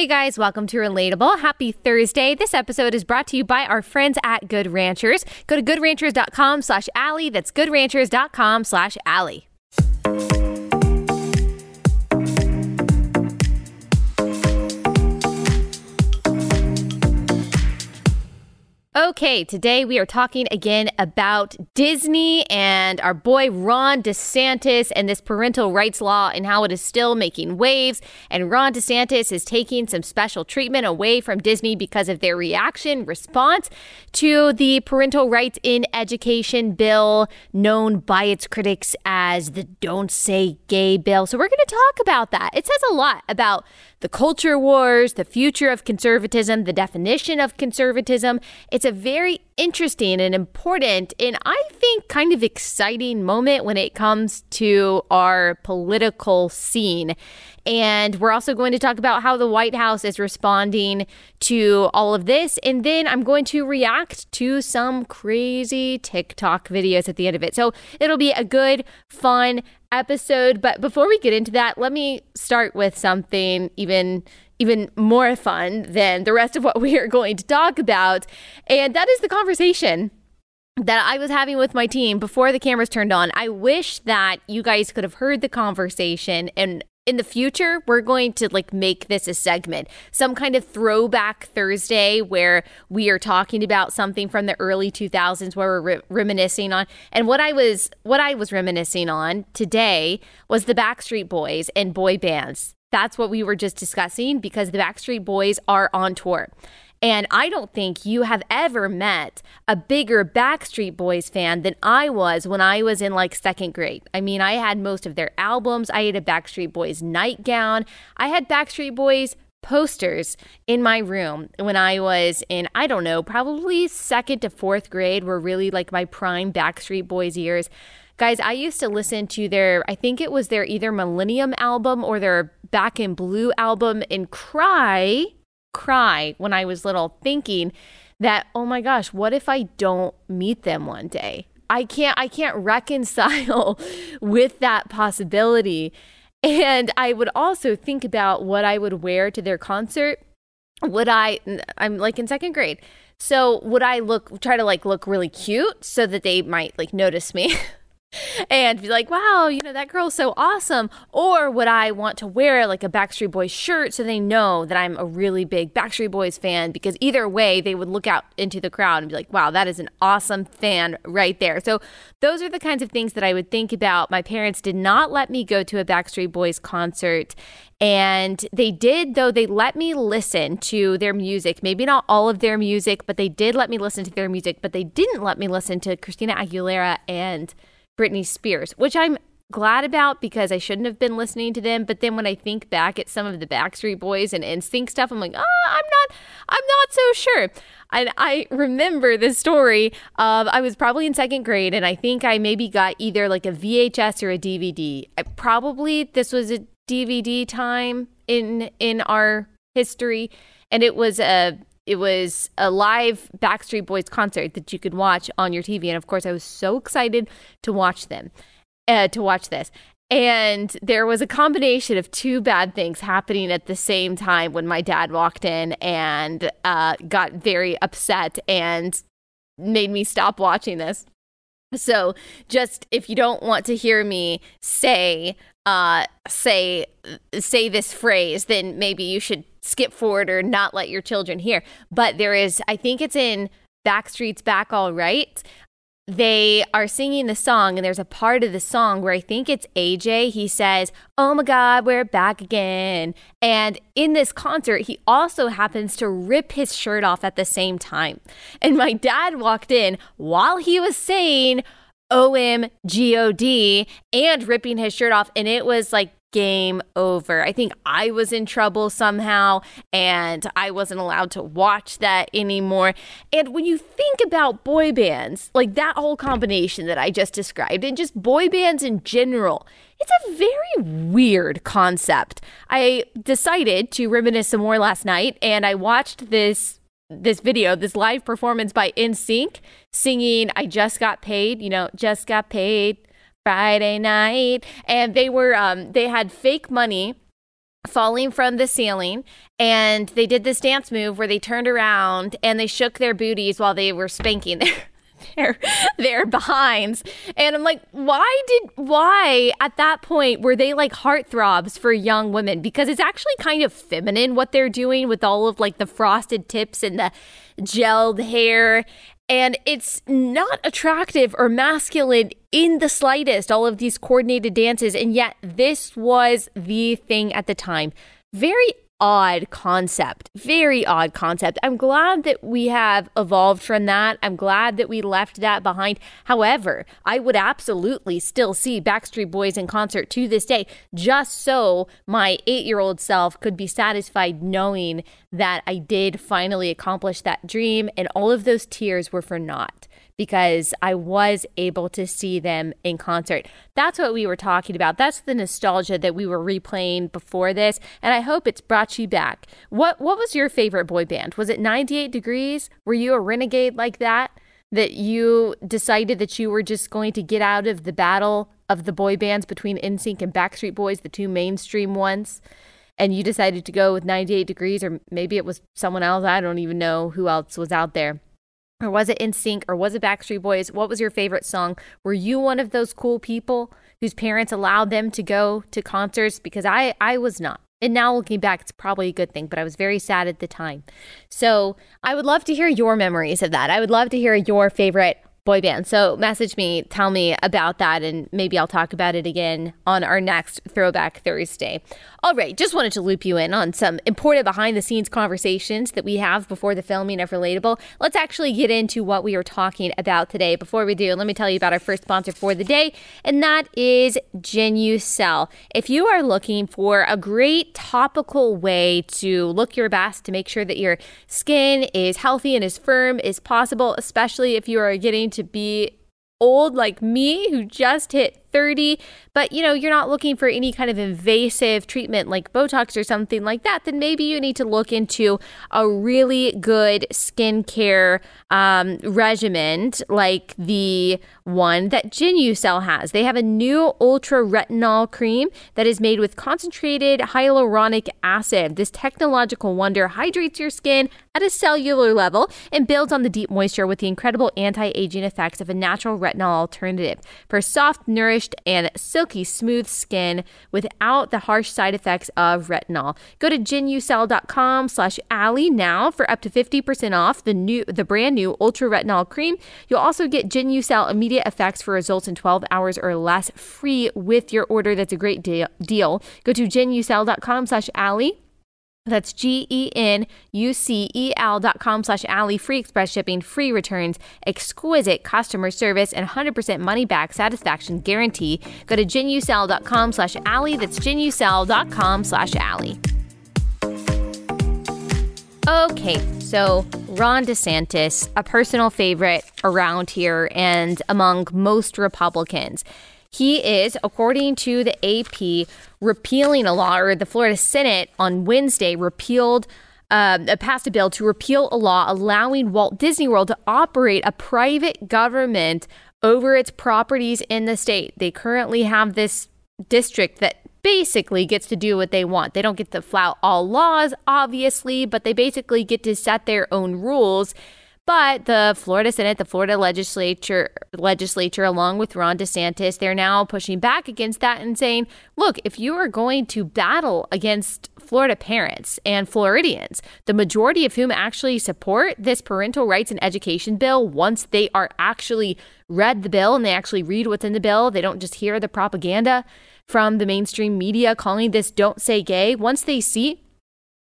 Hey guys, welcome to Relatable. Happy Thursday. This episode is brought to you by our friends at Good Ranchers. Go to goodranchers.com/Allie. That's goodranchers.com/Allie. Okay, today we are talking again about Disney and our boy Ron DeSantis and this parental rights law and how it is still making waves. And Ron DeSantis is taking some special treatment away from Disney because of their response to the parental rights in education bill, known by its critics as the Don't Say Gay bill. So we're going to talk about that. It says a lot about the culture wars, the future of conservatism, the definition of conservatism. It's a very interesting and important and I think kind of exciting moment when it comes to our political scene. And we're also going to talk about how the White House is responding to all of this. And then I'm going to react to some crazy TikTok videos at the end of it. So it'll be a good, fun episode. But before we get into that, let me start with something even more fun than the rest of what we are going to talk about. And that is the conversation that I was having with my team before the cameras turned on. I wish that you guys could have heard the conversation, and in the future, we're going to make this a segment, some kind of throwback Thursday where we are talking about something from the early 2000s where we're reminiscing on. And what I was reminiscing on today was the Backstreet Boys and boy bands. That's what we were just discussing, because the Backstreet Boys are on tour. And I don't think you have ever met a bigger Backstreet Boys fan than I was when I was in second grade. I mean, I had most of their albums. I had a Backstreet Boys nightgown. I had Backstreet Boys posters in my room when I was in, I don't know, probably second to fourth grade were really my prime Backstreet Boys years. Guys, I used to listen to their, I think it was their either Millennium album or their Back in Blue album, and cry when I was little, thinking that, oh my gosh, what if I don't meet them one day? I can't reconcile with that possibility. And I would also think about what I would wear to their concert. I'm in second grade. So would I try to look really cute so that they might notice me? And be wow, that girl's so awesome. Or would I want to wear a Backstreet Boys shirt so they know that I'm a really big Backstreet Boys fan? Because either way, they would look out into the crowd and be wow, that is an awesome fan right there. So those are the kinds of things that I would think about. My parents did not let me go to a Backstreet Boys concert. And they did, though, they let me listen to their music. Maybe not all of their music, but they did let me listen to their music. But they didn't let me listen to Christina Aguilera and Britney Spears, which I'm glad about because I shouldn't have been listening to them. But then when I think back at some of the Backstreet Boys and NSYNC stuff, I'm I'm not so sure. And I remember this story of I was probably in second grade, and I think I maybe got either a VHS or a DVD. This was a DVD time in our history, and it was a live Backstreet Boys concert that you could watch on your TV. And of course, I was so excited to watch them, to watch this. And there was a combination of two bad things happening at the same time when my dad walked in and got very upset and made me stop watching this. So just if you don't want to hear me say this phrase, then maybe you should skip forward or not let your children hear. But there is, I think it's in Backstreet's Back All Right. They are singing the song, and there's a part of the song where I think it's AJ. He says, "Oh my God, we're back again." And in this concert, he also happens to rip his shirt off at the same time. And my dad walked in while he was saying OMGOD and ripping his shirt off. And it was game over. I think I was in trouble somehow, and I wasn't allowed to watch that anymore. And when you think about boy bands, that whole combination that I just described, and just boy bands in general, it's a very weird concept. I decided to reminisce some more last night, and I watched this video, this live performance by NSYNC singing I Just Got Paid, Just Got Paid Friday night. And they had fake money falling from the ceiling, and they did this dance move where they turned around and they shook their booties while they were spanking their behinds. And I'm like, why at that point were they like heartthrobs for young women? Because it's actually kind of feminine what they're doing with all of like the frosted tips and the gelled hair. And it's not attractive or masculine in the slightest, all of these coordinated dances. And yet this was the thing at the time. Very odd concept. I'm glad that we have evolved from that. I'm glad that we left that behind. However, I would absolutely still see Backstreet Boys in concert to this day, just so my 8-year-old self could be satisfied knowing that I did finally accomplish that dream, and all of those tears were for naught because I was able to see them in concert. That's what we were talking about. That's the nostalgia that we were replaying before this, and I hope it's brought you back. What was your favorite boy band? Was it 98 Degrees? Were you a renegade like that you decided that you were just going to get out of the battle of the boy bands between NSYNC and Backstreet Boys, the two mainstream ones? And you decided to go with 98 Degrees, or maybe it was someone else. I don't even know who else was out there. Or was it NSYNC, or was it Backstreet Boys? What was your favorite song? Were you one of those cool people whose parents allowed them to go to concerts? Because I was not. And now looking back, it's probably a good thing, but I was very sad at the time. So I would love to hear your memories of that. I would love to hear your favorite boy band. So message me, tell me about that, and maybe I'll talk about it again on our next Throwback Thursday. All right, just wanted to loop you in on some important behind-the-scenes conversations that we have before the filming of Relatable. Let's actually get into what we are talking about today. Before we do, let me tell you about our first sponsor for the day, and that is GenuCell. If you are looking for a great topical way to look your best to make sure that your skin is healthy and as firm as possible, especially if you are getting to be old like me, who just hit 30, but you know, you're not looking for any kind of invasive treatment like Botox or something like that, then maybe you need to look into a really good skincare regimen like the one that GenuCell has. They have a new ultra retinol cream that is made with concentrated hyaluronic acid. This technological wonder hydrates your skin at a cellular level and builds on the deep moisture with the incredible anti-aging effects of a natural retinol alternative for soft, nourished, and silky smooth skin without the harsh side effects of retinol. Go to GenuCell.com/Allie now for up to 50% off the brand new Ultra Retinol Cream. You'll also get GenuCell immediate effects for results in 12 hours or less free with your order. That's a great deal. Go to GenuCell.com/Allie. That's GenuCell.com/Allie. Free express shipping, free returns, exquisite customer service, and 100% money back satisfaction guarantee. Go to GenuCell.com/Allie. That's GenuCell.com/Allie. Okay, so Ron DeSantis, a personal favorite around here and among most Republicans. He is, according to the AP, repealing a law, or the Florida Senate on Wednesday passed a bill to repeal a law allowing Walt Disney World to operate a private government over its properties in the state. They currently have this district that basically gets to do what they want. They don't get to flout all laws, obviously, but they basically get to set their own rules. But the Florida Senate, the Florida legislature, along with Ron DeSantis, they're now pushing back against that and saying, look, if you are going to battle against Florida parents and Floridians, the majority of whom actually support this parental rights and education bill, once they are actually read the bill and they actually read what's in the bill, they don't just hear the propaganda from the mainstream media calling this "don't say gay," once they see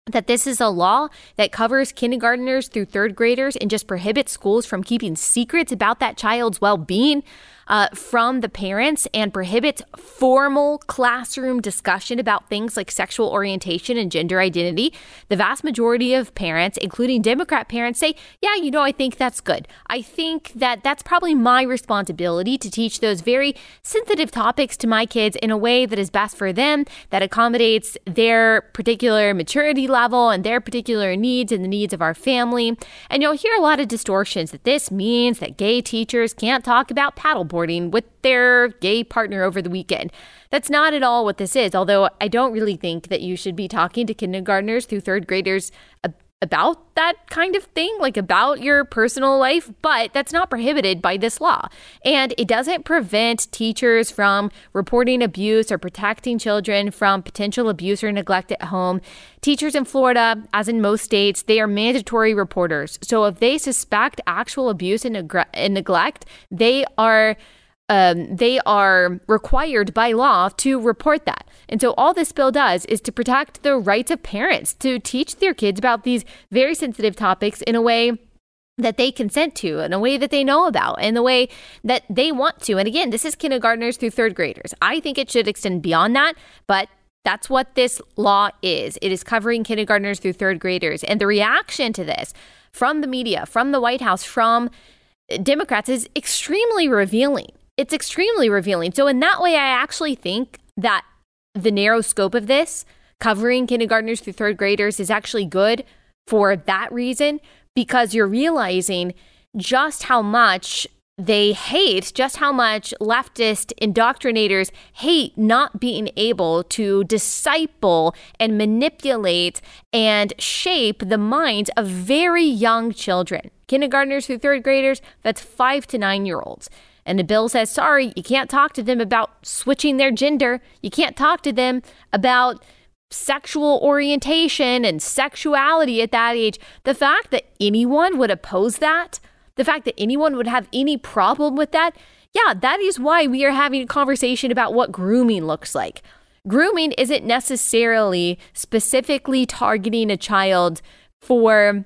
that this is a law that covers kindergartners through third graders and just prohibits schools from keeping secrets about that child's well-being from the parents, and prohibits formal classroom discussion about things like sexual orientation and gender identity. The vast majority of parents, including Democrat parents, say, yeah, you know, I think that's good. I think that that's probably my responsibility to teach those very sensitive topics to my kids in a way that is best for them, that accommodates their particular maturity level and their particular needs and the needs of our family. And you'll hear a lot of distortions that this means that gay teachers can't talk about paddleboarding snowboarding with their gay partner over the weekend. That's not at all what this is, although I don't really think that you should be talking to kindergartners through third graders about that kind of thing, like about your personal life, but that's not prohibited by this law. And it doesn't prevent teachers from reporting abuse or protecting children from potential abuse or neglect at home. Teachers in Florida, as in most states, they are mandatory reporters. So if they suspect actual abuse and neglect, they are required by law to report that. And so all this bill does is to protect the rights of parents to teach their kids about these very sensitive topics in a way that they consent to, in a way that they know about, in the way that they want to. And again, this is kindergartners through third graders. I think it should extend beyond that, but that's what this law is. It is covering kindergartners through third graders. And the reaction to this from the media, from the White House, from Democrats is extremely revealing. It's extremely revealing. So in that way, I actually think that the narrow scope of this, covering kindergartners through third graders, is actually good for that reason, because you're realizing just how much they hate, just how much leftist indoctrinators hate not being able to disciple and manipulate and shape the minds of very young children. Kindergartners through third graders, that's 5 to 9-year-olds. And the bill says, sorry, you can't talk to them about switching their gender. You can't talk to them about sexual orientation and sexuality at that age. The fact that anyone would oppose that, the fact that anyone would have any problem with that, yeah, that is why we are having a conversation about what grooming looks like. Grooming isn't necessarily specifically targeting a child for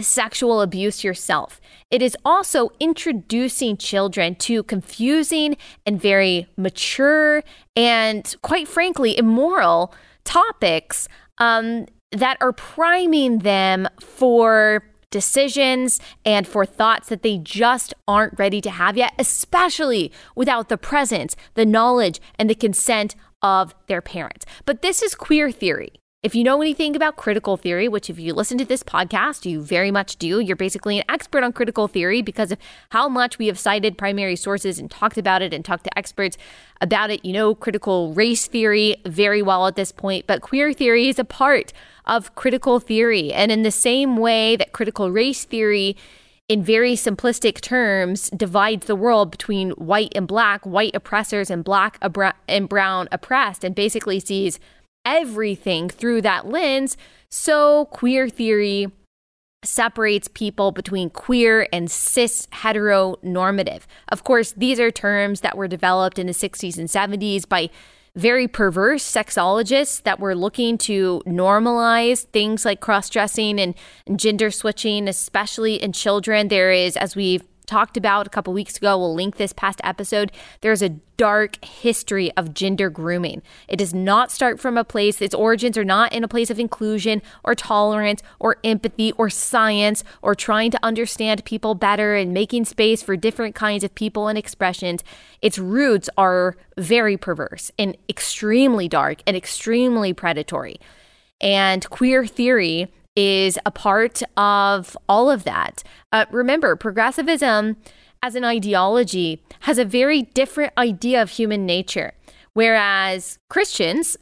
sexual abuse yourself. It is also introducing children to confusing and very mature and, quite frankly, immoral topics that are priming them for decisions and for thoughts that they just aren't ready to have yet, especially without the presence, the knowledge, and the consent of their parents. But this is queer theory. If you know anything about critical theory, which if you listen to this podcast, you very much do, you're basically an expert on critical theory because of how much we have cited primary sources and talked about it and talked to experts about it. You know critical race theory very well at this point, but queer theory is a part of critical theory. And in the same way that critical race theory in very simplistic terms divides the world between white and black, white oppressors and black and brown oppressed, and basically sees everything through that lens, so queer theory separates people between queer and cis heteronormative. Of course, these are terms that were developed in the 60s and 70s by very perverse sexologists that were looking to normalize things like cross-dressing and gender switching, especially in children. There is, as we've talked about a couple weeks ago, we'll link this past episode, there's a dark history of gender grooming. It does not start from a place, its origins are not in a place of inclusion or tolerance or empathy or science or trying to understand people better and making space for different kinds of people and expressions. Its roots are very perverse and extremely dark and extremely predatory. And queer theory is a part of all of that. Remember, progressivism as an ideology has a very different idea of human nature, whereas Christians,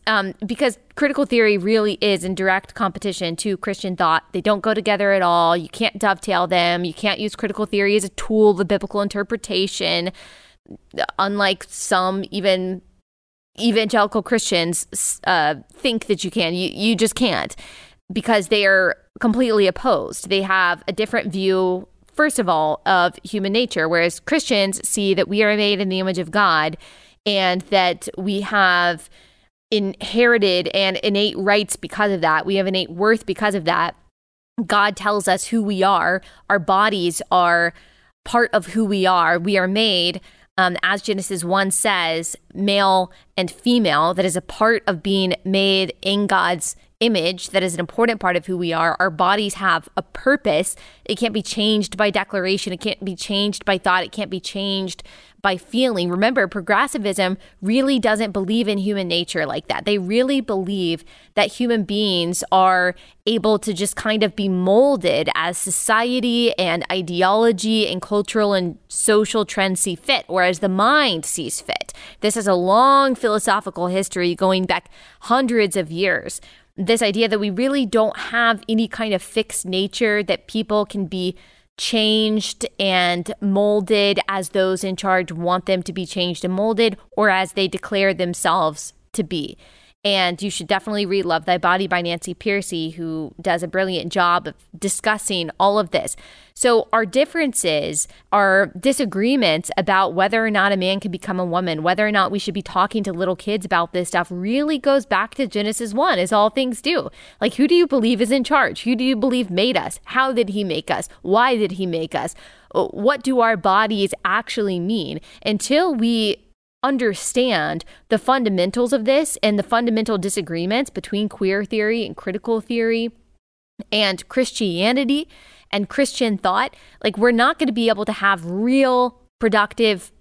because critical theory really is in direct competition to Christian thought, they don't go together at all. You can't dovetail them. You can't use critical theory as a tool of biblical interpretation, unlike some even evangelical Christians think that you can. You just can't, because they are completely opposed. They have a different view, first of all, of human nature, whereas Christians see that we are made in the image of God and that we have inherited and innate rights because of that. We have innate worth because of that. God tells us who we are. Our bodies are part of who we are. We are made, as Genesis 1 says, male and female. That is a part of being made in God's image that is an important part of who we are. Our bodies have a purpose. It can't be changed by declaration. It can't be changed by thought. It can't be changed by feeling. Remember, progressivism really doesn't believe in human nature like that. They really believe that human beings are able to just kind of be molded as society and ideology and cultural and social trends see fit, or as the mind sees fit. This has a long philosophical history going back hundreds of years. This idea that we really don't have any kind of fixed nature, that people can be changed and molded as those in charge want them to be changed and molded, or as they declare themselves to be. And you should definitely read Love Thy Body by Nancy Pearcy, who does a brilliant job of discussing all of this. So our differences, our disagreements about whether or not a man can become a woman, whether or not we should be talking to little kids about this stuff, really goes back to Genesis 1, as all things do. Like, who do you believe is in charge? Who do you believe made us? How did he make us? Why did he make us? What do our bodies actually mean? Until we understand the fundamentals of this and the fundamental disagreements between queer theory and critical theory and Christianity and Christian thought, like, we're not going to be able to have real productive,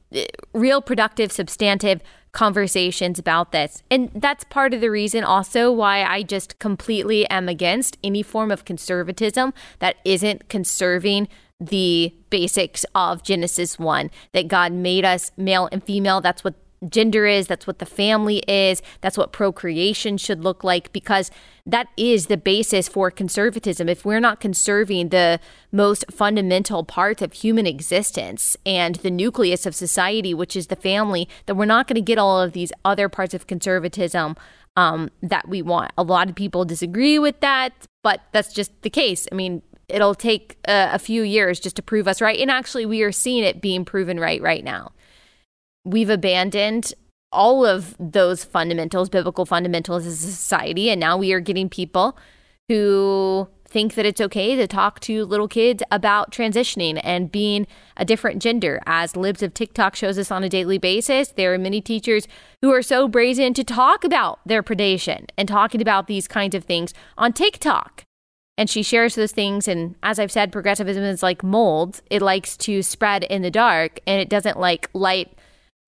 substantive conversations about this. And that's part of the reason also why I just completely am against any form of conservatism that isn't conserving the basics of Genesis 1, that God made us male and female. That's what gender is. That's what the family is. That's what procreation should look like, because that is the basis for conservatism. If we're not conserving the most fundamental parts of human existence and the nucleus of society, which is the family, then we're not going to get all of these other parts of conservatism that we want. A lot of people disagree with that, but that's just the case. I mean, it'll take a few years just to prove us right. And actually, we are seeing it being proven right now. We've abandoned all of those fundamentals, biblical fundamentals, as a society. And now we are getting people who think that it's okay to talk to little kids about transitioning and being a different gender. As Libs of TikTok shows us on a daily basis, there are many teachers who are so brazen to talk about their predation and talking about these kinds of things on TikTok. And she shares those things. And as I've said, progressivism is like mold. It likes to spread in the dark, and it doesn't like light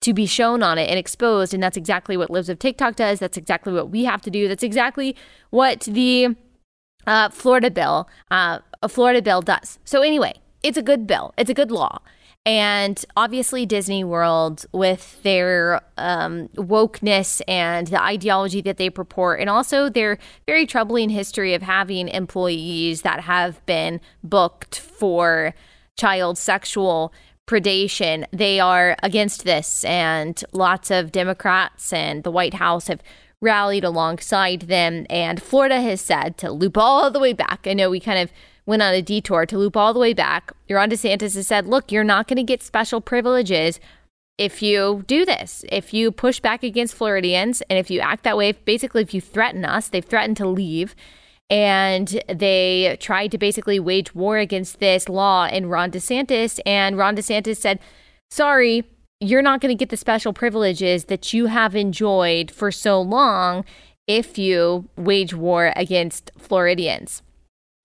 to be shown on it and exposed. And that's exactly what Libs of TikTok does. That's exactly what we have to do. That's exactly what the Florida bill does. So anyway, it's a good bill. It's a good law. And obviously Disney World, with their wokeness and the ideology that they purport, and also their very troubling history of having employees that have been booked for child sexual predation, they are against this. And lots of Democrats and the White House have rallied alongside them. And Florida has said to loop all the way back. I know we kind of went on a detour. To loop all the way back, Ron DeSantis has said, look, you're not going to get special privileges if you do this, if you push back against Floridians, and if you act that way. Basically, if you threaten us, they've threatened to leave. And they tried to basically wage war against this law and Ron DeSantis. And Ron DeSantis said, sorry, you're not going to get the special privileges that you have enjoyed for so long if you wage war against Floridians.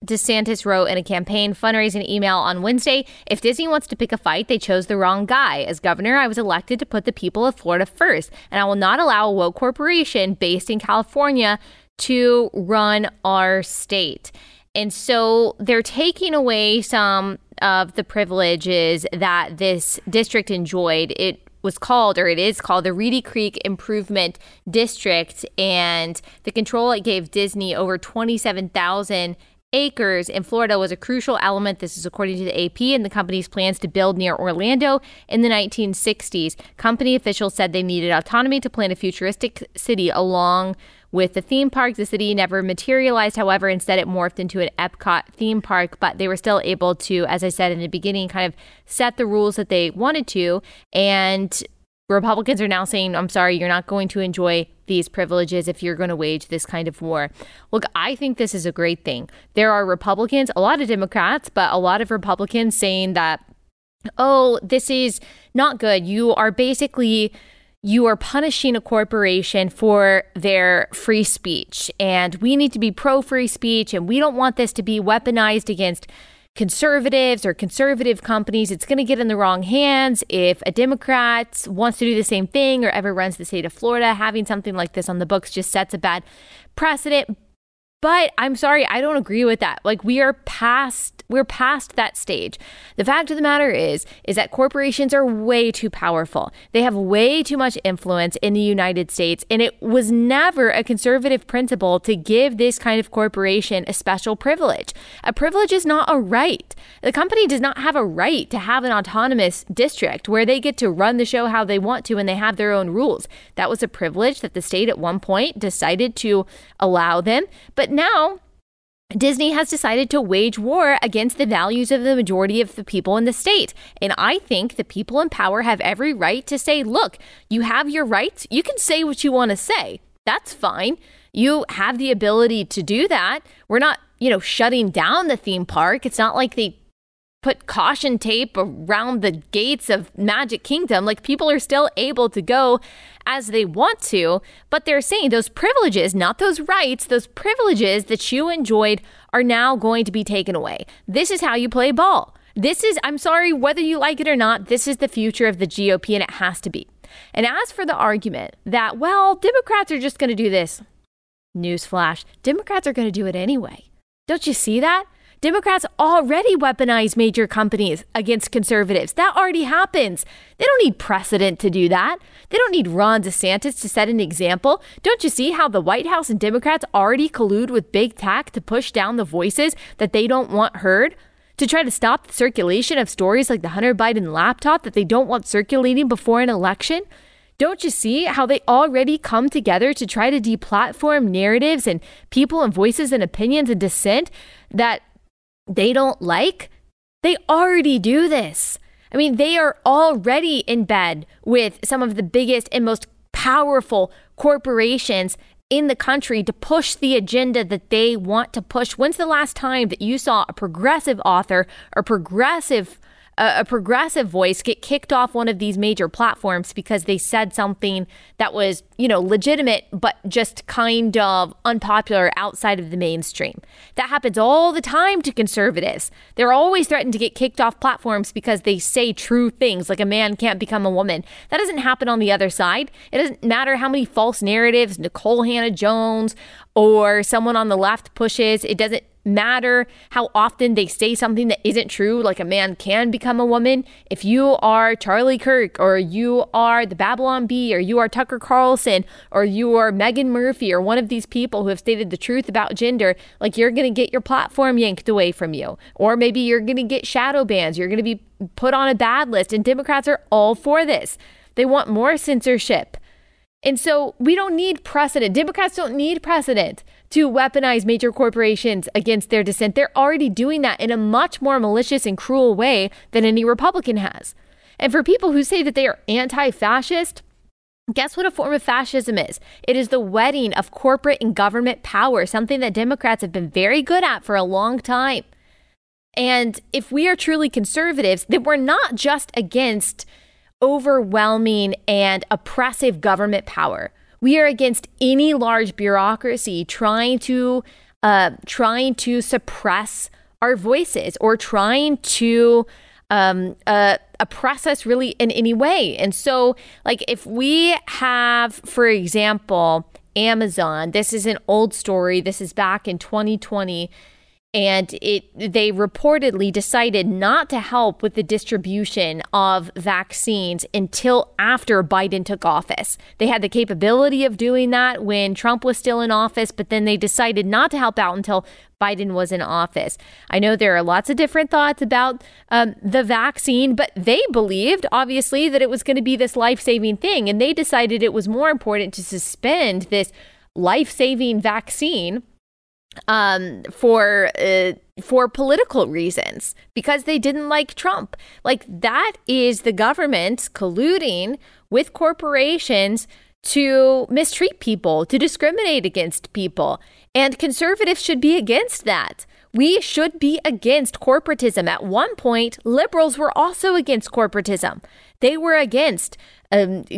DeSantis wrote in a campaign fundraising email on Wednesday, if Disney wants to pick a fight, they chose the wrong guy. As governor, I was elected to put the people of Florida first, and I will not allow a woke corporation based in California to run our state. And so they're taking away some of the privileges that this district enjoyed. It was called, or it is called, the Reedy Creek Improvement District, and the control it gave Disney over 27,000 acres in Florida was a crucial element. This is according to the AP and the company's plans to build near Orlando in the 1960s. Company officials said they needed autonomy to plan a futuristic city along with the theme park. The city never materialized, however. Instead, it morphed into an Epcot theme park, but they were still able to, as I said in the beginning, kind of set the rules that they wanted to. And Republicans are now saying, I'm sorry, you're not going to enjoy these privileges if you're going to wage this kind of war. Look, I think this is a great thing. There are Republicans, a lot of Democrats, but a lot of Republicans saying that, oh, this is not good. You are basically you are punishing a corporation for their free speech. And we need to be pro-free speech, and we don't want this to be weaponized against conservatives or conservative companies. It's going to get in the wrong hands if a Democrat wants to do the same thing or ever runs the state of Florida. Having something like this on the books just sets a bad precedent. But I'm sorry, I don't agree with that. Like, we're past that stage. The fact of the matter is that corporations are way too powerful. They have way too much influence in the United States. And it was never a conservative principle to give this kind of corporation a special privilege. A privilege is not a right. The company does not have a right to have an autonomous district where they get to run the show how they want to and they have their own rules. That was a privilege that the state at one point decided to allow them. But now Disney has decided to wage war against the values of the majority of the people in the state. And I think the people in power have every right to say, look, you have your rights. You can say what you want to say. That's fine. You have the ability to do that. We're not, shutting down the theme park. It's not like they put caution tape around the gates of Magic Kingdom. Like, people are still able to go as they want to, but they're saying those privileges, not those rights, those privileges that you enjoyed are now going to be taken away. This is how you play ball. This is, I'm sorry, whether you like it or not, this is the future of the GOP, and it has to be. And as for the argument that, well, Democrats are just going to do this, newsflash, Democrats are going to do it anyway. Don't you see that? Democrats already weaponize major companies against conservatives. That already happens. They don't need precedent to do that. They don't need Ron DeSantis to set an example. Don't you see how the White House and Democrats already collude with big tech to push down the voices that they don't want heard? To try to stop the circulation of stories like the Hunter Biden laptop that they don't want circulating before an election? Don't you see how they already come together to try to deplatform narratives and people and voices and opinions and dissent that they don't like? They already do this. I mean, they are already in bed with some of the biggest and most powerful corporations in the country to push the agenda that they want to push. When's the last time that you saw a progressive author or a progressive voice get kicked off one of these major platforms because they said something that was, legitimate, but just kind of unpopular outside of the mainstream? That happens all the time to conservatives. They're always threatened to get kicked off platforms because they say true things like a man can't become a woman. That doesn't happen on the other side. It doesn't matter how many false narratives Nicole Hannah-Jones or someone on the left pushes. It doesn't matter how often they say something that isn't true, like a man can become a woman. If you are Charlie Kirk, or you are the Babylon Bee, or you are Tucker Carlson, or you are Megan Murphy, or one of these people who have stated the truth about gender, like, you're going to get your platform yanked away from you. Or maybe you're going to get shadow bans. You're going to be put on a bad list. And Democrats are all for this. They want more censorship. And so we don't need precedent. Democrats don't need precedent to weaponize major corporations against their dissent. They're already doing that in a much more malicious and cruel way than any Republican has. And for people who say that they are anti-fascist, guess what a form of fascism is? It is the wedding of corporate and government power, something that Democrats have been very good at for a long time. And if we are truly conservatives, then we're not just against overwhelming and oppressive government power. We are against any large bureaucracy trying to suppress our voices or trying to oppress us really in any way. And so, like, if we have, for example, Amazon, this is an old story. This is back in 2020. And they reportedly decided not to help with the distribution of vaccines until after Biden took office. They had the capability of doing that when Trump was still in office, but then they decided not to help out until Biden was in office. I know there are lots of different thoughts about the vaccine, but they believed, obviously, that it was going to be this life-saving thing. And they decided it was more important to suspend this life-saving vaccine for political reasons, because they didn't like Trump. Like, that is the government colluding with corporations to mistreat people, to discriminate against people. And conservatives should be against that. We should be against corporatism. At one point, liberals were also against corporatism. They were against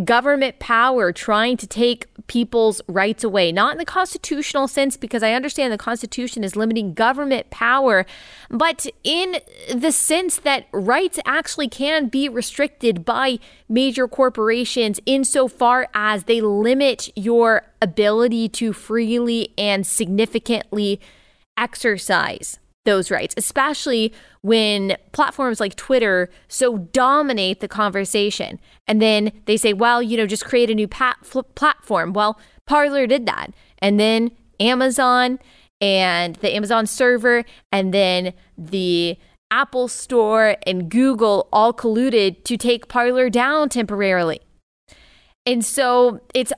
government power trying to take people's rights away, not in the constitutional sense, because I understand the Constitution is limiting government power, but in the sense that rights actually can be restricted by major corporations insofar as they limit your ability to freely and significantly exercise those rights, especially when platforms like Twitter so dominate the conversation. And then they say, well, you know, just create a new platform. Well, Parler did that. And then Amazon and the Amazon server and then the Apple Store and Google all colluded to take Parler down temporarily. And so it's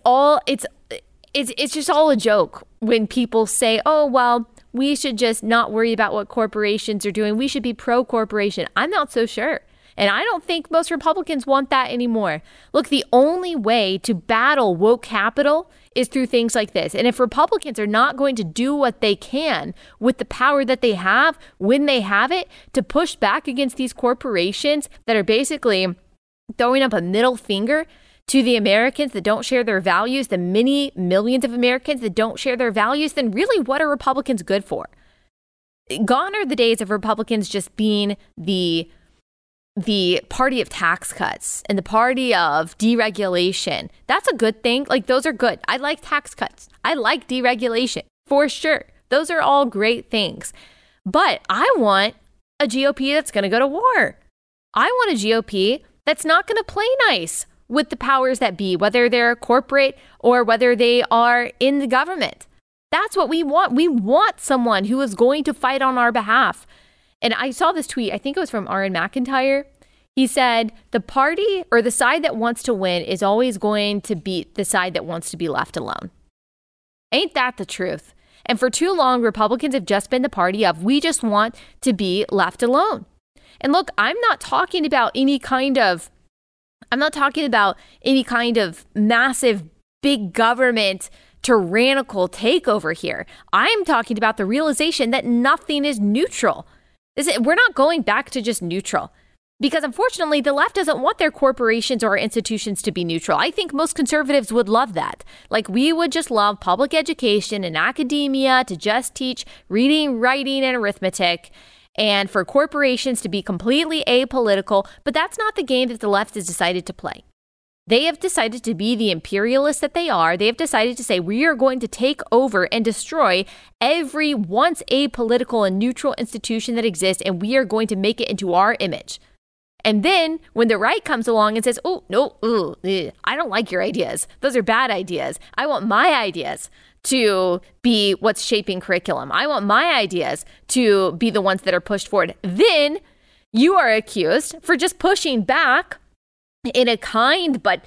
just all a joke when people say, oh, well, we should just not worry about what corporations are doing. We should be pro-corporation. I'm not so sure. And I don't think most Republicans want that anymore. Look, the only way to battle woke capital is through things like this. And if Republicans are not going to do what they can with the power that they have, when they have it, to push back against these corporations that are basically throwing up a middle finger to the Americans that don't share their values, the many millions of Americans that don't share their values, then really what are Republicans good for? Gone are the days of Republicans just being the party of tax cuts and the party of deregulation. That's a good thing. Like, those are good. I like tax cuts. I like deregulation for sure. Those are all great things. But I want a GOP that's going to go to war. I want a GOP that's not going to play nice with the powers that be, whether they're corporate or whether they are in the government. That's what we want. We want someone who is going to fight on our behalf. And I saw this tweet, I think it was from Aaron McIntyre. He said, the party or the side that wants to win is always going to beat the side that wants to be left alone. Ain't that the truth? And for too long, Republicans have just been the party of, we just want to be left alone. And look, I'm not talking about any kind of massive big government tyrannical takeover here. I'm talking about the realization that nothing is neutral. We're not going back to just neutral, because unfortunately the left doesn't want their corporations or institutions to be neutral. I think most conservatives would love that. Like, we would just love public education and academia to just teach reading, writing, and arithmetic, and for corporations to be completely apolitical. But that's not the game that the left has decided to play. They have decided to be the imperialists that they are. They have decided to say, we are going to take over and destroy every once apolitical and neutral institution that exists, and we are going to make it into our image. And then when the right comes along and says, oh, no, I don't like your ideas. Those are bad ideas. I want my ideas to be what's shaping curriculum. I want my ideas to be the ones that are pushed forward. Then you are accused for just pushing back in a kind but,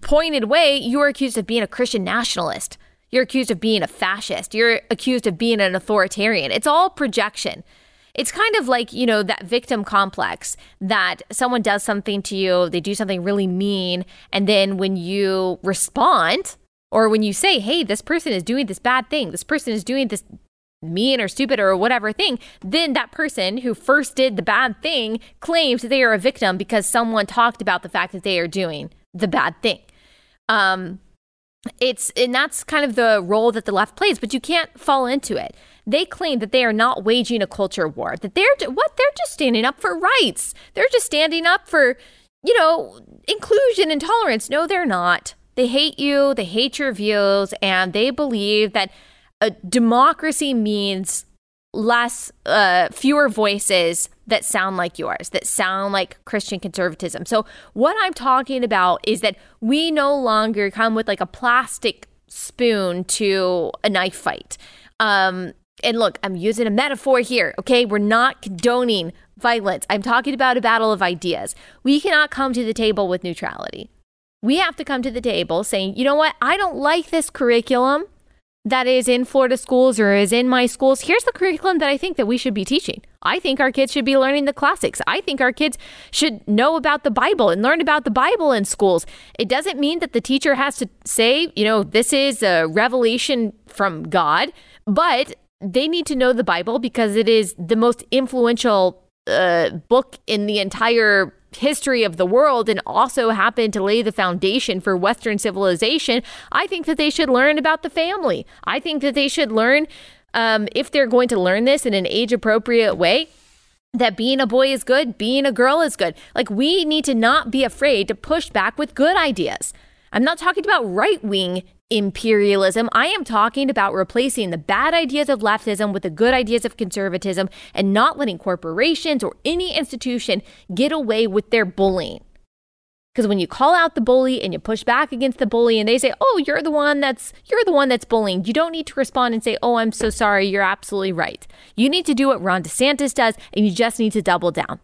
pointed way. You are accused of being a Christian nationalist. You're accused of being a fascist. You're accused of being an authoritarian. It's all projection. It's kind of like, that victim complex that someone does something to you, they do something really mean, and then when you respond, or when you say, hey, this person is doing this bad thing, this person is doing this mean or stupid or whatever thing, then that person who first did the bad thing claims that they are a victim because someone talked about the fact that they are doing the bad thing. And that's kind of the role that the left plays, but you can't fall into it. They claim that they are not waging a culture war, that they're just standing up for rights. They're just standing up for, inclusion and tolerance. No, they're not. They hate you, they hate your views, and they believe that a democracy means fewer voices that sound like yours, that sound like Christian conservatism. So what I'm talking about is that we no longer come with like a plastic spoon to a knife fight. And look, I'm using a metaphor here, okay? We're not condoning violence. I'm talking about a battle of ideas. We cannot come to the table with neutrality. We have to come to the table saying, you know what? I don't like this curriculum that is in Florida schools or is in my schools. Here's the curriculum that I think that we should be teaching. I think our kids should be learning the classics. I think our kids should know about the Bible and learn about the Bible in schools. It doesn't mean that the teacher has to say, this is a revelation from God, but they need to know the Bible because it is the most influential book in the entire history of the world and also happened to lay the foundation for Western civilization. I think that they should learn about the family. I think that they should learn, if they're going to learn this in an age-appropriate way, that being a boy is good, being a girl is good. Like, we need to not be afraid to push back with good ideas. I'm not talking about right-wing imperialism. I am talking about replacing the bad ideas of leftism with the good ideas of conservatism and not letting corporations or any institution get away with their bullying. Because when you call out the bully and you push back against the bully and they say, oh, you're the one that's bullying, you don't need to respond and say, oh, I'm so sorry, you're absolutely right. You need to do what Ron DeSantis does, and you just need to double down.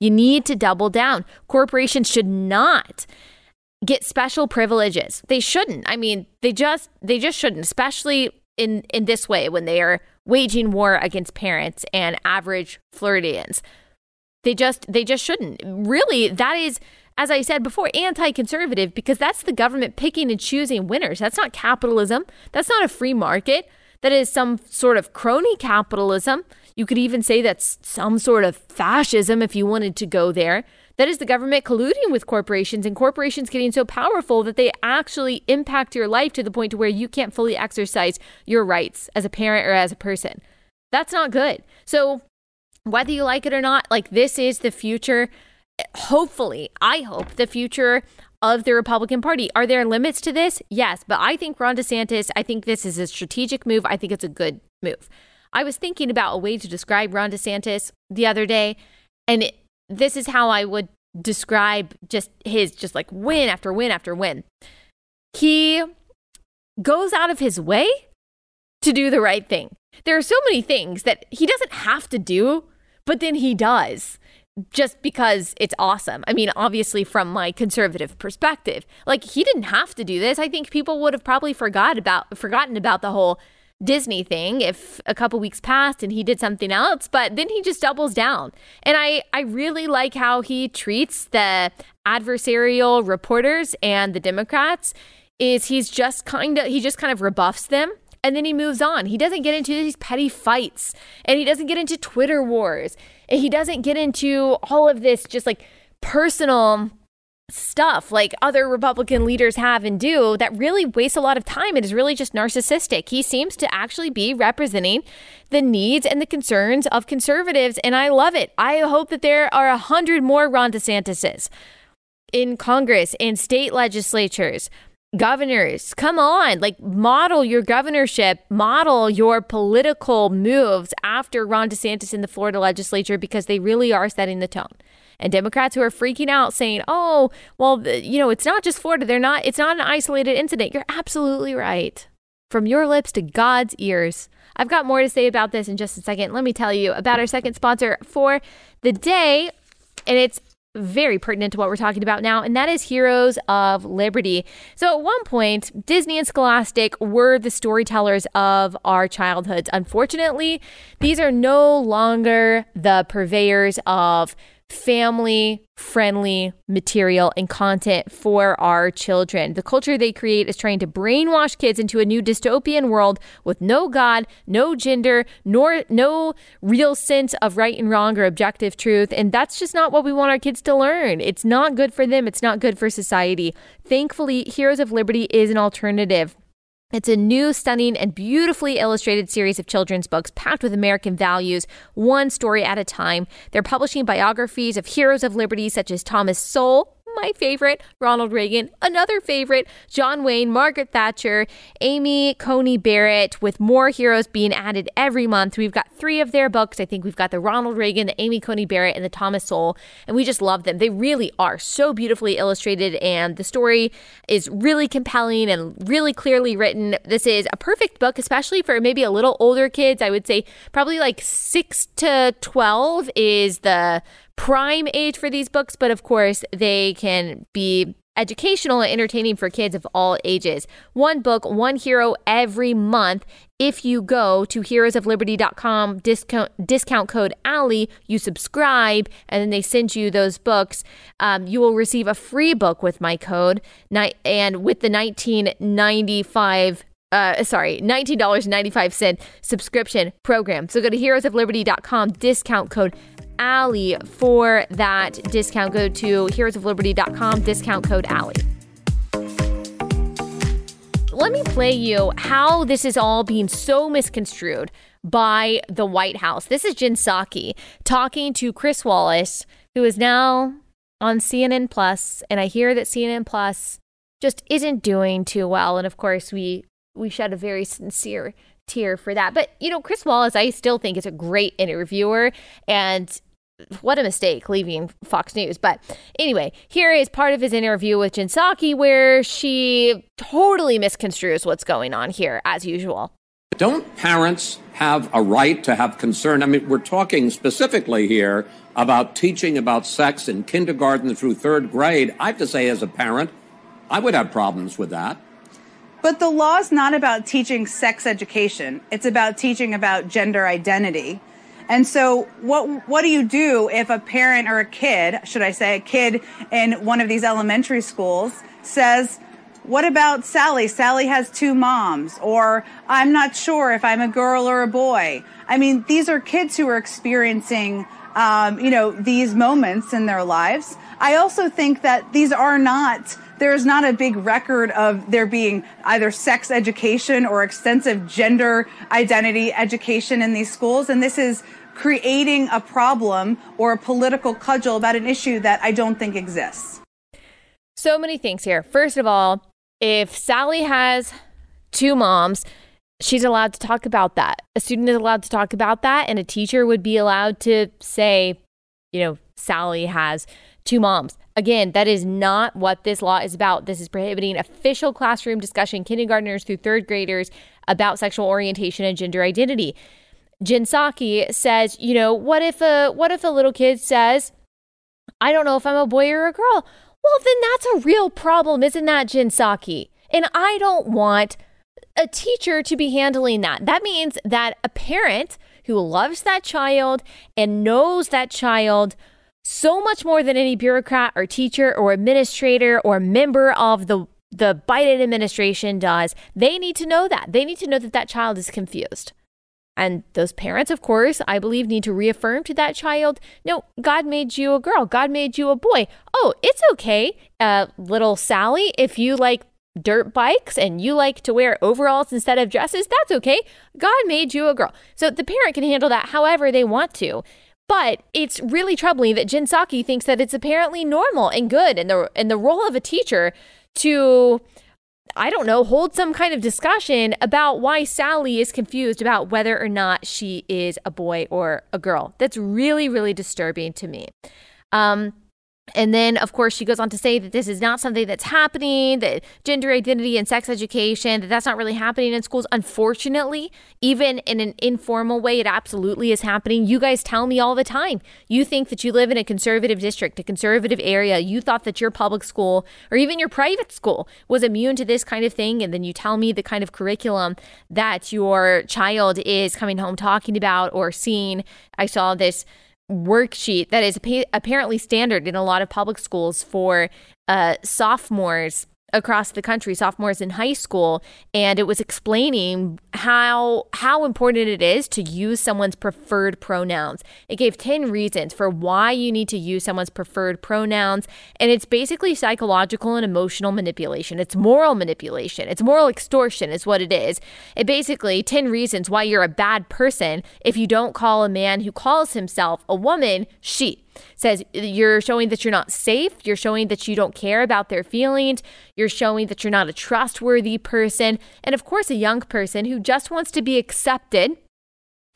You need to double down. Corporations should not get special privileges. They shouldn't. I mean, they just shouldn't, especially in this way when they are waging war against parents and average Floridians. They just shouldn't. Really, that is, as I said before, anti-conservative, because that's the government picking and choosing winners. That's not capitalism. That's not a free market. That is some sort of crony capitalism. You could even say that's some sort of fascism if you wanted to go there. That is the government colluding with corporations and corporations getting so powerful that they actually impact your life to the point to where you can't fully exercise your rights as a parent or as a person. That's not good. So whether you like it or not, like, this is the future. Hopefully, I hope, the future of the Republican Party. Are there limits to this? Yes, but I think Ron DeSantis, I think this is a strategic move. I think it's a good move. I was thinking about a way to describe Ron DeSantis the other day, and this is how I would describe just his, just like, win after win after win. He goes out of his way to do the right thing. There are so many things that he doesn't have to do, but then he does, just because it's awesome. I mean, obviously, from my conservative perspective, like, he didn't have to do this. I think people would have probably forgotten about the whole Disney thing if a couple weeks passed and he did something else, but then he just doubles down. And I really like how he treats the adversarial reporters and the Democrats. Is he just kind of rebuffs them. And then he moves on. He doesn't get into these petty fights, and he doesn't get into Twitter wars, and he doesn't get into all of this just like personal stuff like other Republican leaders have and do that really wastes a lot of time. It is really just narcissistic. He seems to actually be representing the needs and the concerns of conservatives, and I love it. I hope that there are 100 more Ron DeSantis's in Congress, in state legislatures. Governors, come on, like, model your governorship, model your political moves after Ron DeSantis in the Florida legislature, because they really are setting the tone. And Democrats who are freaking out saying, oh, well, you know, it's not just Florida. It's not an isolated incident. You're absolutely right. From your lips to God's ears. I've got more to say about this in just a second. Let me tell you about our second sponsor for the day. And it's very pertinent to what we're talking about now, and that is Heroes of Liberty. So at one point, Disney and Scholastic were the storytellers of our childhoods. Unfortunately, these are no longer the purveyors of family-friendly material and content for our children. The culture they create is trying to brainwash kids into a new dystopian world with no God, no gender, nor no real sense of right and wrong or objective truth. And that's just not what we want our kids to learn. It's not good for them. It's not good for society. Thankfully, Heroes of Liberty is an alternative. It's a new, stunning, and beautifully illustrated series of children's books packed with American values, one story at a time. They're publishing biographies of heroes of liberty such as Thomas Sowell, my favorite, Ronald Reagan, another favorite, John Wayne, Margaret Thatcher, Amy Coney Barrett, with more heroes being added every month. We've got three of their books. I think we've got the Ronald Reagan, the Amy Coney Barrett, and the Thomas Sowell, and we just love them. They really are so beautifully illustrated, and the story is really compelling and really clearly written. This is a perfect book, especially for maybe a little older kids. I would say probably like 6 to 12 is the prime age for these books, but of course they can be educational and entertaining for kids of all ages. One book, one hero every month. If you go to heroesofliberty.com, discount code Allie, you subscribe, and then they send you those books. You will receive a free book with my code, and with the $19.95 $19.95 subscription program. So go to heroesofliberty.com, discount code Allie for that discount. Go to heroesofliberty.com, discount code Allie. Let me play you how this is all being so misconstrued by the White House. This is Jen Psaki talking to Chris Wallace, who is now on CNN Plus, and I hear that CNN Plus just isn't doing too well. And of course, we shed a very sincere tear for that. But, you know, Chris Wallace, I still think is a great interviewer, and what a mistake leaving Fox News. But anyway, here is part of his interview with Jen Psaki where she totally misconstrues what's going on here, as usual. Don't parents have a right to have concern? I mean, we're talking specifically here about teaching about sex in kindergarten through third grade. I have to say, as a parent, I would have problems with that. But the law is not about teaching sex education. It's about teaching about gender identity. And so what do you do if a parent or a kid, should I say, a kid in one of these elementary schools says, what about Sally? Sally has two moms, or I'm not sure if I'm a girl or a boy. I mean, these are kids who are experiencing, these moments in their lives. I also think that there's not a big record of there being either sex education or extensive gender identity education in these schools. And this is creating a problem or a political cudgel about an issue that I don't think exists. So many things here. First of all, if Sally has two moms, she's allowed to talk about that. A student is allowed to talk about that, and a teacher would be allowed to say, Sally has two moms. Again, that is not what this law is about. This is prohibiting official classroom discussion, kindergartners through third graders, about sexual orientation and gender identity. Jen Psaki says, what if a little kid says, I don't know if I'm a boy or a girl? Well, then that's a real problem, isn't that, Jen Psaki? And I don't want a teacher to be handling that. That means that a parent who loves that child and knows that child so much more than any bureaucrat or teacher or administrator or member of the Biden administration does, they need to know that. They need to know that that child is confused. And those parents, of course, I believe, need to reaffirm to that child, no, God made you a girl. God made you a boy. Oh, it's okay, little Sally, if you like dirt bikes and you like to wear overalls instead of dresses, that's okay. God made you a girl. So the parent can handle that however they want to. But it's really troubling that Jen Psaki thinks that it's apparently normal and good in the role of a teacher to, I don't know, hold some kind of discussion about why Sally is confused about whether or not she is a boy or a girl. That's really, really disturbing to me. And then, of course, she goes on to say that this is not something that's happening, that gender identity and sex education, that's not really happening in schools. Unfortunately, even in an informal way, it absolutely is happening. You guys tell me all the time. You think that you live in a conservative district, a conservative area. You thought that your public school or even your private school was immune to this kind of thing. And then you tell me the kind of curriculum that your child is coming home talking about or seeing. I saw this worksheet that is apparently standard in a lot of public schools for sophomores across the country, sophomores in high school, and it was explaining how important it is to use someone's preferred pronouns. It gave 10 reasons for why you need to use someone's preferred pronouns, and it's basically psychological and emotional manipulation. It's moral manipulation. It's moral extortion is what it is. It basically 10 reasons why you're a bad person if you don't call a man who calls himself a woman she. Says you're showing that you're not safe. You're showing that you don't care about their feelings. You're showing that you're not a trustworthy person. And of course, a young person who just wants to be accepted,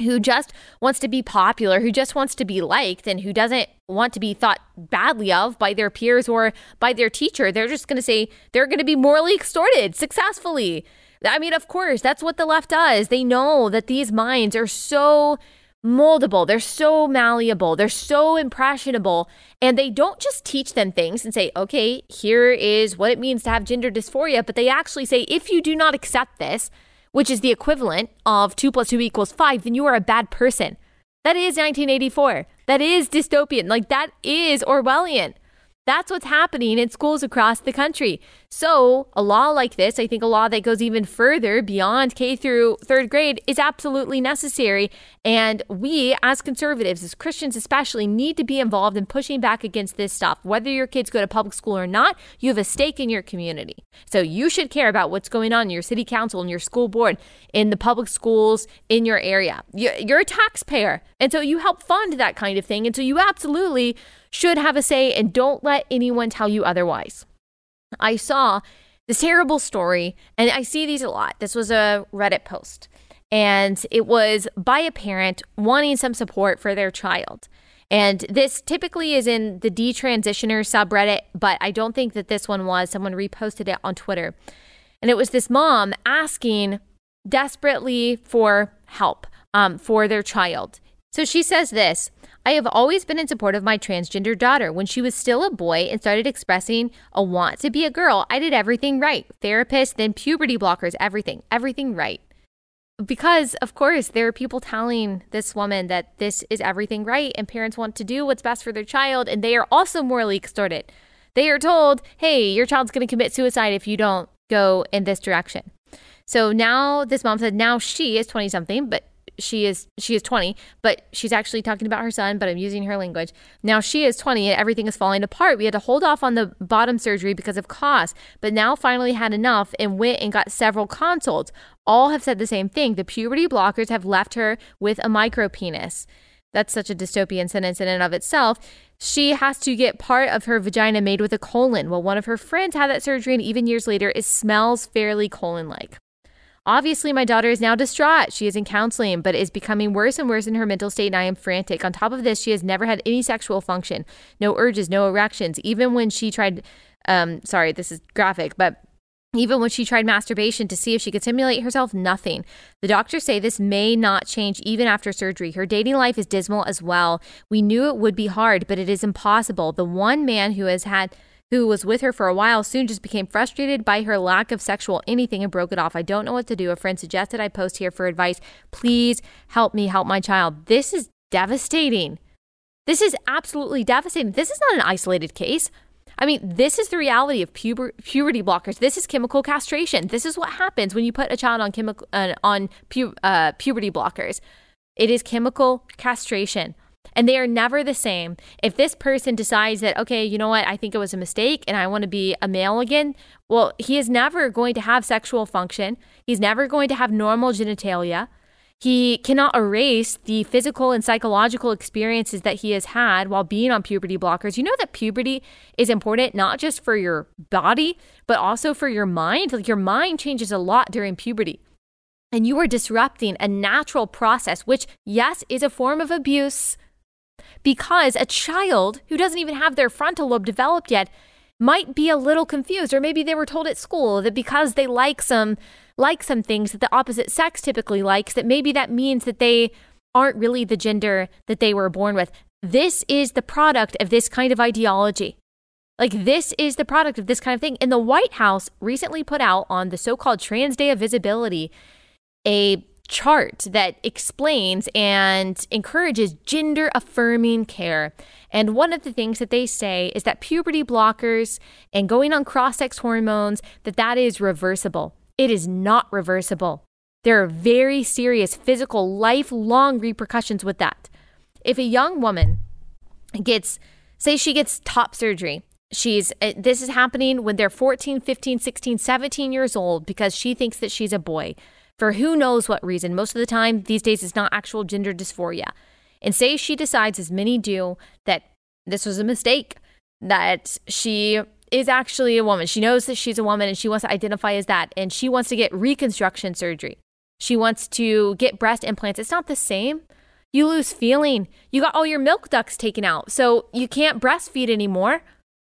who just wants to be popular, who just wants to be liked, and who doesn't want to be thought badly of by their peers or by their teacher, they're just going to say they're going to be morally extorted successfully. I mean, of course, that's what the left does. They know that these minds are so moldable. They're so malleable. They're so impressionable. And they don't just teach them things and say, okay, here is what it means to have gender dysphoria. But they actually say, if you do not accept this, which is the equivalent of 2 + 2 = 5, then you are a bad person. That is 1984. That is dystopian. That is Orwellian. That's what's happening in schools across the country. So a law like this, I think a law that goes even further beyond K through third grade, is absolutely necessary. And we as conservatives, as Christians especially, need to be involved in pushing back against this stuff. Whether your kids go to public school or not, you have a stake in your community. So you should care about what's going on in your city council, in your school board, in the public schools, in your area. You're a taxpayer. And so you help fund that kind of thing. And so you absolutely should have a say, and don't let anyone tell you otherwise. I saw this terrible story, and I see these a lot. This was a Reddit post, and it was by a parent wanting some support for their child. And this typically is in the detransitioner subreddit, but I don't think that this one was. Someone reposted it on Twitter. And it was this mom asking desperately for help for their child. So she says this: I have always been in support of my transgender daughter. When she was still a boy and started expressing a want to be a girl, I did everything right. Therapist, then puberty blockers, everything right. Because, of course, there are people telling this woman that this is everything right, and parents want to do what's best for their child, and they are also morally extorted. They are told, hey, your child's going to commit suicide if you don't go in this direction. So now this mom said, now she is 20-something, but she is 20, but she's actually talking about her son, but I'm using her language. Now she is 20 and everything is falling apart. We had to hold off on the bottom surgery because of cost, but now finally had enough and went and got several consults. All have said the same thing. The puberty blockers have left her with a micro penis. That's such a dystopian sentence in and of itself. She has to get part of her vagina made with a colon. Well, one of her friends had that surgery, and even years later, it smells fairly colon-like. Obviously, my daughter is now distraught. She is in counseling, but is becoming worse and worse in her mental state, and I am frantic. On top of this, she has never had any sexual function, no urges, no erections. Even when she tried, sorry, this is graphic, but even when she tried masturbation to see if she could stimulate herself, nothing. The doctors say this may not change even after surgery. Her dating life is dismal as well. We knew it would be hard, but it is impossible. The one man who was with her for a while soon just became frustrated by her lack of sexual anything and broke it off. I don't know what to do. A friend suggested I post here for advice. Please help me help my child. This is devastating. This is absolutely devastating. This is not an isolated case. I mean, this is the reality of puberty blockers. This is chemical castration. This is what happens when you put a child on puberty blockers. It is chemical castration. And they are never the same. If this person decides that, okay, you know what, I think it was a mistake and I want to be a male again, well, he is never going to have sexual function. He's never going to have normal genitalia. He cannot erase the physical and psychological experiences that he has had while being on puberty blockers. You know that puberty is important not just for your body, but also for your mind. Like, your mind changes a lot during puberty. And you are disrupting a natural process, which, yes, is a form of abuse. Because a child who doesn't even have their frontal lobe developed yet might be a little confused, or maybe they were told at school that because they like some things that the opposite sex typically likes, that maybe that means that they aren't really the gender that they were born with. This is the product of this kind of ideology. Like, this is the product of this kind of thing. And the White House recently put out on the so-called Trans Day of Visibility a chart that explains and encourages gender affirming care. And one of the things that they say is that puberty blockers and going on cross-sex hormones, that is reversible. It is not reversible. There are very serious physical, lifelong repercussions with that. If a young woman say she gets top surgery, this is happening when they're 14, 15, 16, 17 years old because she thinks that she's a boy. For who knows what reason. Most of the time, these days, it's not actual gender dysphoria. And say she decides, as many do, that this was a mistake, that she is actually a woman. She knows that she's a woman and she wants to identify as that. And she wants to get reconstruction surgery. She wants to get breast implants. It's not the same. You lose feeling. You got all your milk ducts taken out. So you can't breastfeed anymore.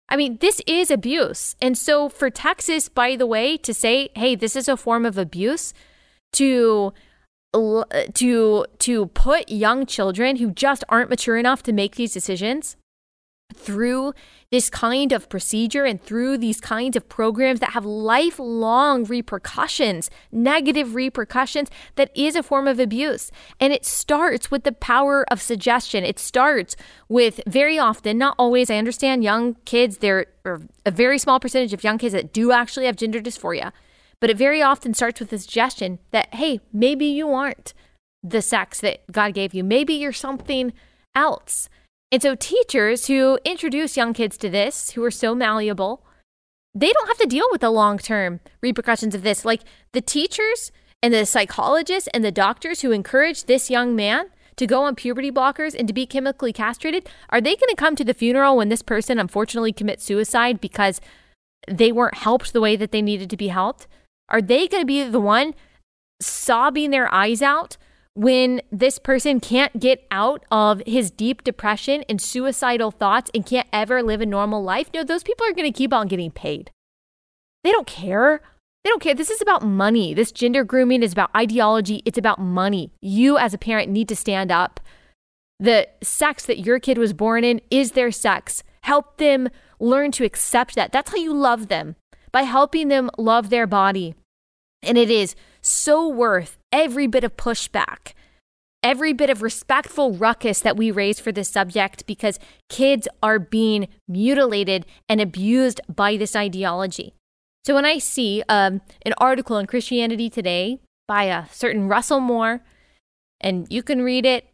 I mean, this is abuse. And so for Texas, by the way, to say, hey, this is a form of abuse, to put young children who just aren't mature enough to make these decisions through this kind of procedure and through these kinds of programs that have lifelong repercussions, negative repercussions, that is a form of abuse. And it starts with the power of suggestion. It starts with, very often, not always, I understand young kids, there are a very small percentage of young kids that do actually have gender dysphoria, but it very often starts with the suggestion that, hey, maybe you aren't the sex that God gave you. Maybe you're something else. And so teachers who introduce young kids to this, who are so malleable, they don't have to deal with the long-term repercussions of this. Like the teachers and the psychologists and the doctors who encourage this young man to go on puberty blockers and to be chemically castrated, are they going to come to the funeral when this person unfortunately commits suicide because they weren't helped the way that they needed to be helped? Are they going to be the one sobbing their eyes out when this person can't get out of his deep depression and suicidal thoughts and can't ever live a normal life? No, those people are going to keep on getting paid. They don't care. They don't care. This is about money. This gender grooming is about ideology. It's about money. You as a parent need to stand up. The sex that your kid was born in is their sex. Help them learn to accept that. That's how you love them, by helping them love their body. And it is so worth every bit of pushback, every bit of respectful ruckus that we raise for this subject, because kids are being mutilated and abused by this ideology. So when I see an article in Christianity Today by a certain Russell Moore, and you can read it,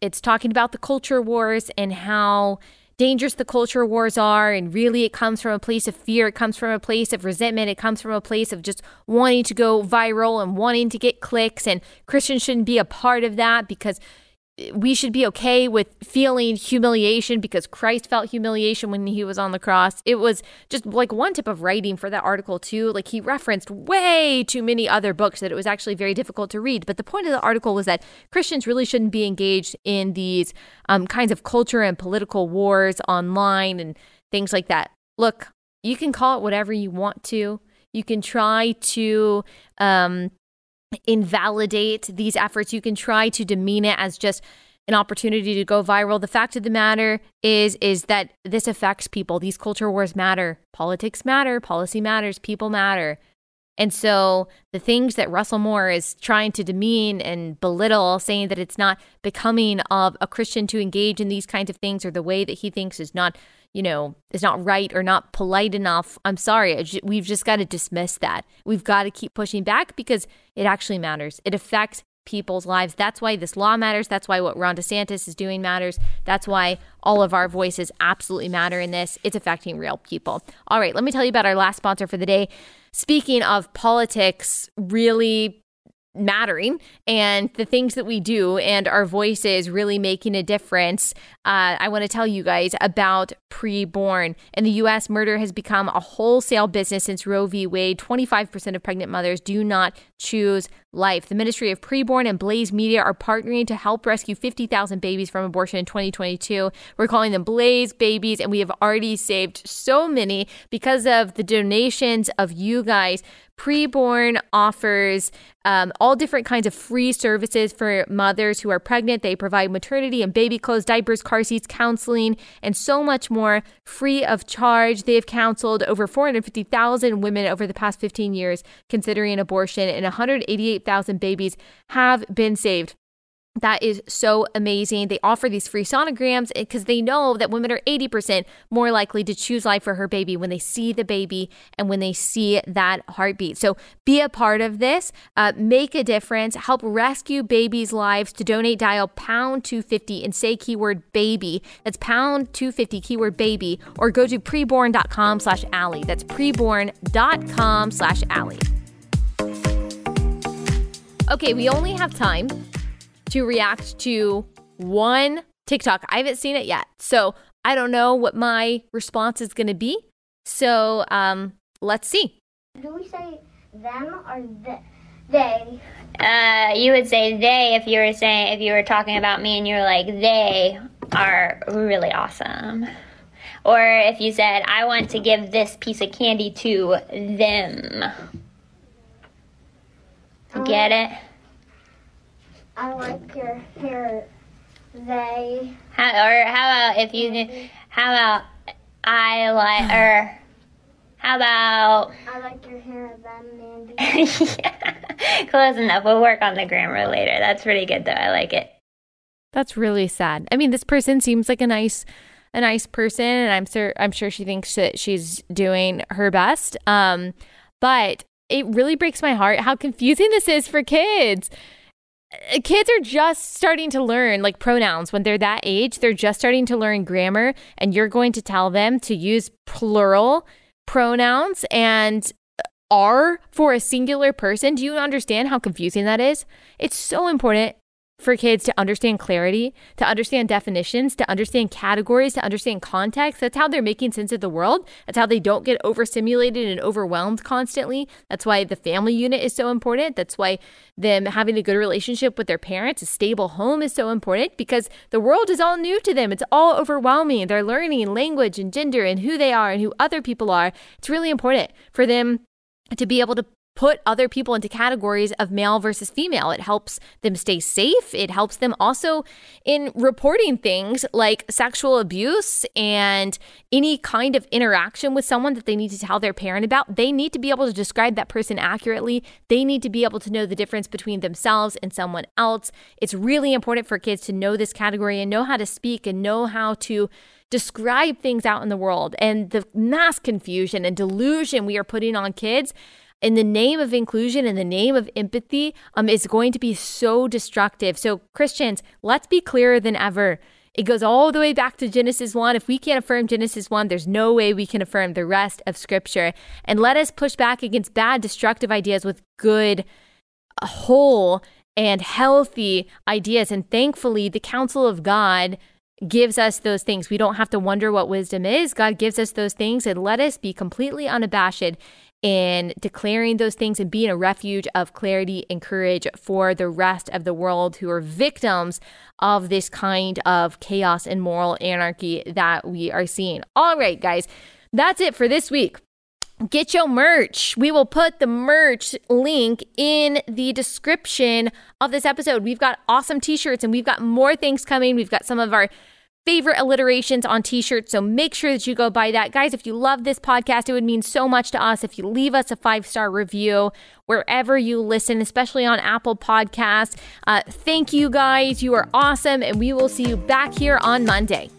it's talking about the culture wars and how dangerous the culture wars are, and really it comes from a place of fear, it comes from a place of resentment, it comes from a place of just wanting to go viral and wanting to get clicks, and Christians shouldn't be a part of that because we should be okay with feeling humiliation because Christ felt humiliation when he was on the cross. It was just like one tip of writing for that article too. Like he referenced way too many other books that it was actually very difficult to read. But the point of the article was that Christians really shouldn't be engaged in these kinds of culture and political wars online and things like that. Look, you can call it whatever you want to. You can try to invalidate these efforts. You can try to demean it as just an opportunity to go viral. The fact of the matter is that this affects people. These culture wars matter. Politics matter. Policy matters. People matter. And so the things that Russell Moore is trying to demean and belittle, saying that it's not becoming of a Christian to engage in these kinds of things, or the way that he thinks is not, you know, is not right or not polite enough, I'm sorry, we've just got to dismiss that. We've got to keep pushing back because it actually matters. It affects people's lives. That's why this law matters. That's why what Ron DeSantis is doing matters. That's why all of our voices absolutely matter in this. It's affecting real people. All right, let me tell you about our last sponsor for the day. Speaking of politics really mattering and the things that we do and our voices really making a difference, I want to tell you guys about Preborn. In the U.S., murder has become a wholesale business since Roe v. Wade. 25% of pregnant mothers do not choose life. The Ministry of Preborn and Blaze Media are partnering to help rescue 50,000 babies from abortion in 2022. We're calling them Blaze Babies, and we have already saved so many because of the donations of you guys. Preborn offers all different kinds of free services for mothers who are pregnant. They provide maternity and baby clothes, diapers, car seats, counseling, and so much more free of charge. They have counseled over 450,000 women over the past 15 years considering abortion, and 188,000 babies have been saved. That is so amazing. They offer these free sonograms because they know that women are 80% more likely to choose life for her baby when they see the baby and when they see that heartbeat. So be a part of this. Make a difference. Help rescue babies' lives. To donate, dial pound 250 and say keyword baby. That's pound 250 keyword baby. Or go to preborn.com/Allie. That's preborn.com/Allie. Okay, we only have time to react to one TikTok. I haven't seen it yet, so I don't know what my response is going to be. So let's see. Do we say them or they? You would say they if you were talking about me and you were like, they are really awesome. Or if you said, I want to give this piece of candy to them. Get it? I like your hair. They. How about if you How about how about... I like your hair then, Mandy. Yeah, close enough. We'll work on the grammar later. That's pretty good, though. I like it. That's really sad. I mean, this person seems like a nice person, and I'm sure she thinks that she's doing her best. But it really breaks my heart how confusing this is for kids. Kids are just starting to learn like pronouns when they're that age. They're just starting to learn grammar, and you're going to tell them to use plural pronouns and are for a singular person. Do you understand how confusing that is? It's so important for kids to understand clarity, to understand definitions, to understand categories, to understand context. That's how they're making sense of the world. That's how they don't get overstimulated and overwhelmed constantly. That's why the family unit is so important. That's why them having a good relationship with their parents, a stable home is so important, because the world is all new to them. It's all overwhelming. They're learning language and gender and who they are and who other people are. It's really important for them to be able to put other people into categories of male versus female. It helps them stay safe. It helps them also in reporting things like sexual abuse and any kind of interaction with someone that they need to tell their parent about. They need to be able to describe that person accurately. They need to be able to know the difference between themselves and someone else. It's really important for kids to know this category and know how to speak and know how to describe things out in the world. And the mass confusion and delusion we are putting on kids in the name of inclusion, in the name of empathy, is going to be so destructive. So Christians, let's be clearer than ever. It goes all the way back to Genesis 1. If we can't affirm Genesis 1, there's no way we can affirm the rest of Scripture. And let us push back against bad, destructive ideas with good, whole, and healthy ideas. And thankfully, the counsel of God gives us those things. We don't have to wonder what wisdom is. God gives us those things, and let us be completely unabashed in declaring those things and being a refuge of clarity and courage for the rest of the world who are victims of this kind of chaos and moral anarchy that we are seeing. All right, guys, that's it for this week. Get your merch. We will put the merch link in the description of this episode. We've got awesome t-shirts, and we've got more things coming. We've got some of our favorite alliterations on t-shirts, so make sure that you go buy that. Guys, if you love this podcast, it would mean so much to us if you leave us a 5-star review wherever you listen, especially on Apple Podcasts. Thank you, guys. You are awesome, and we will see you back here on Monday.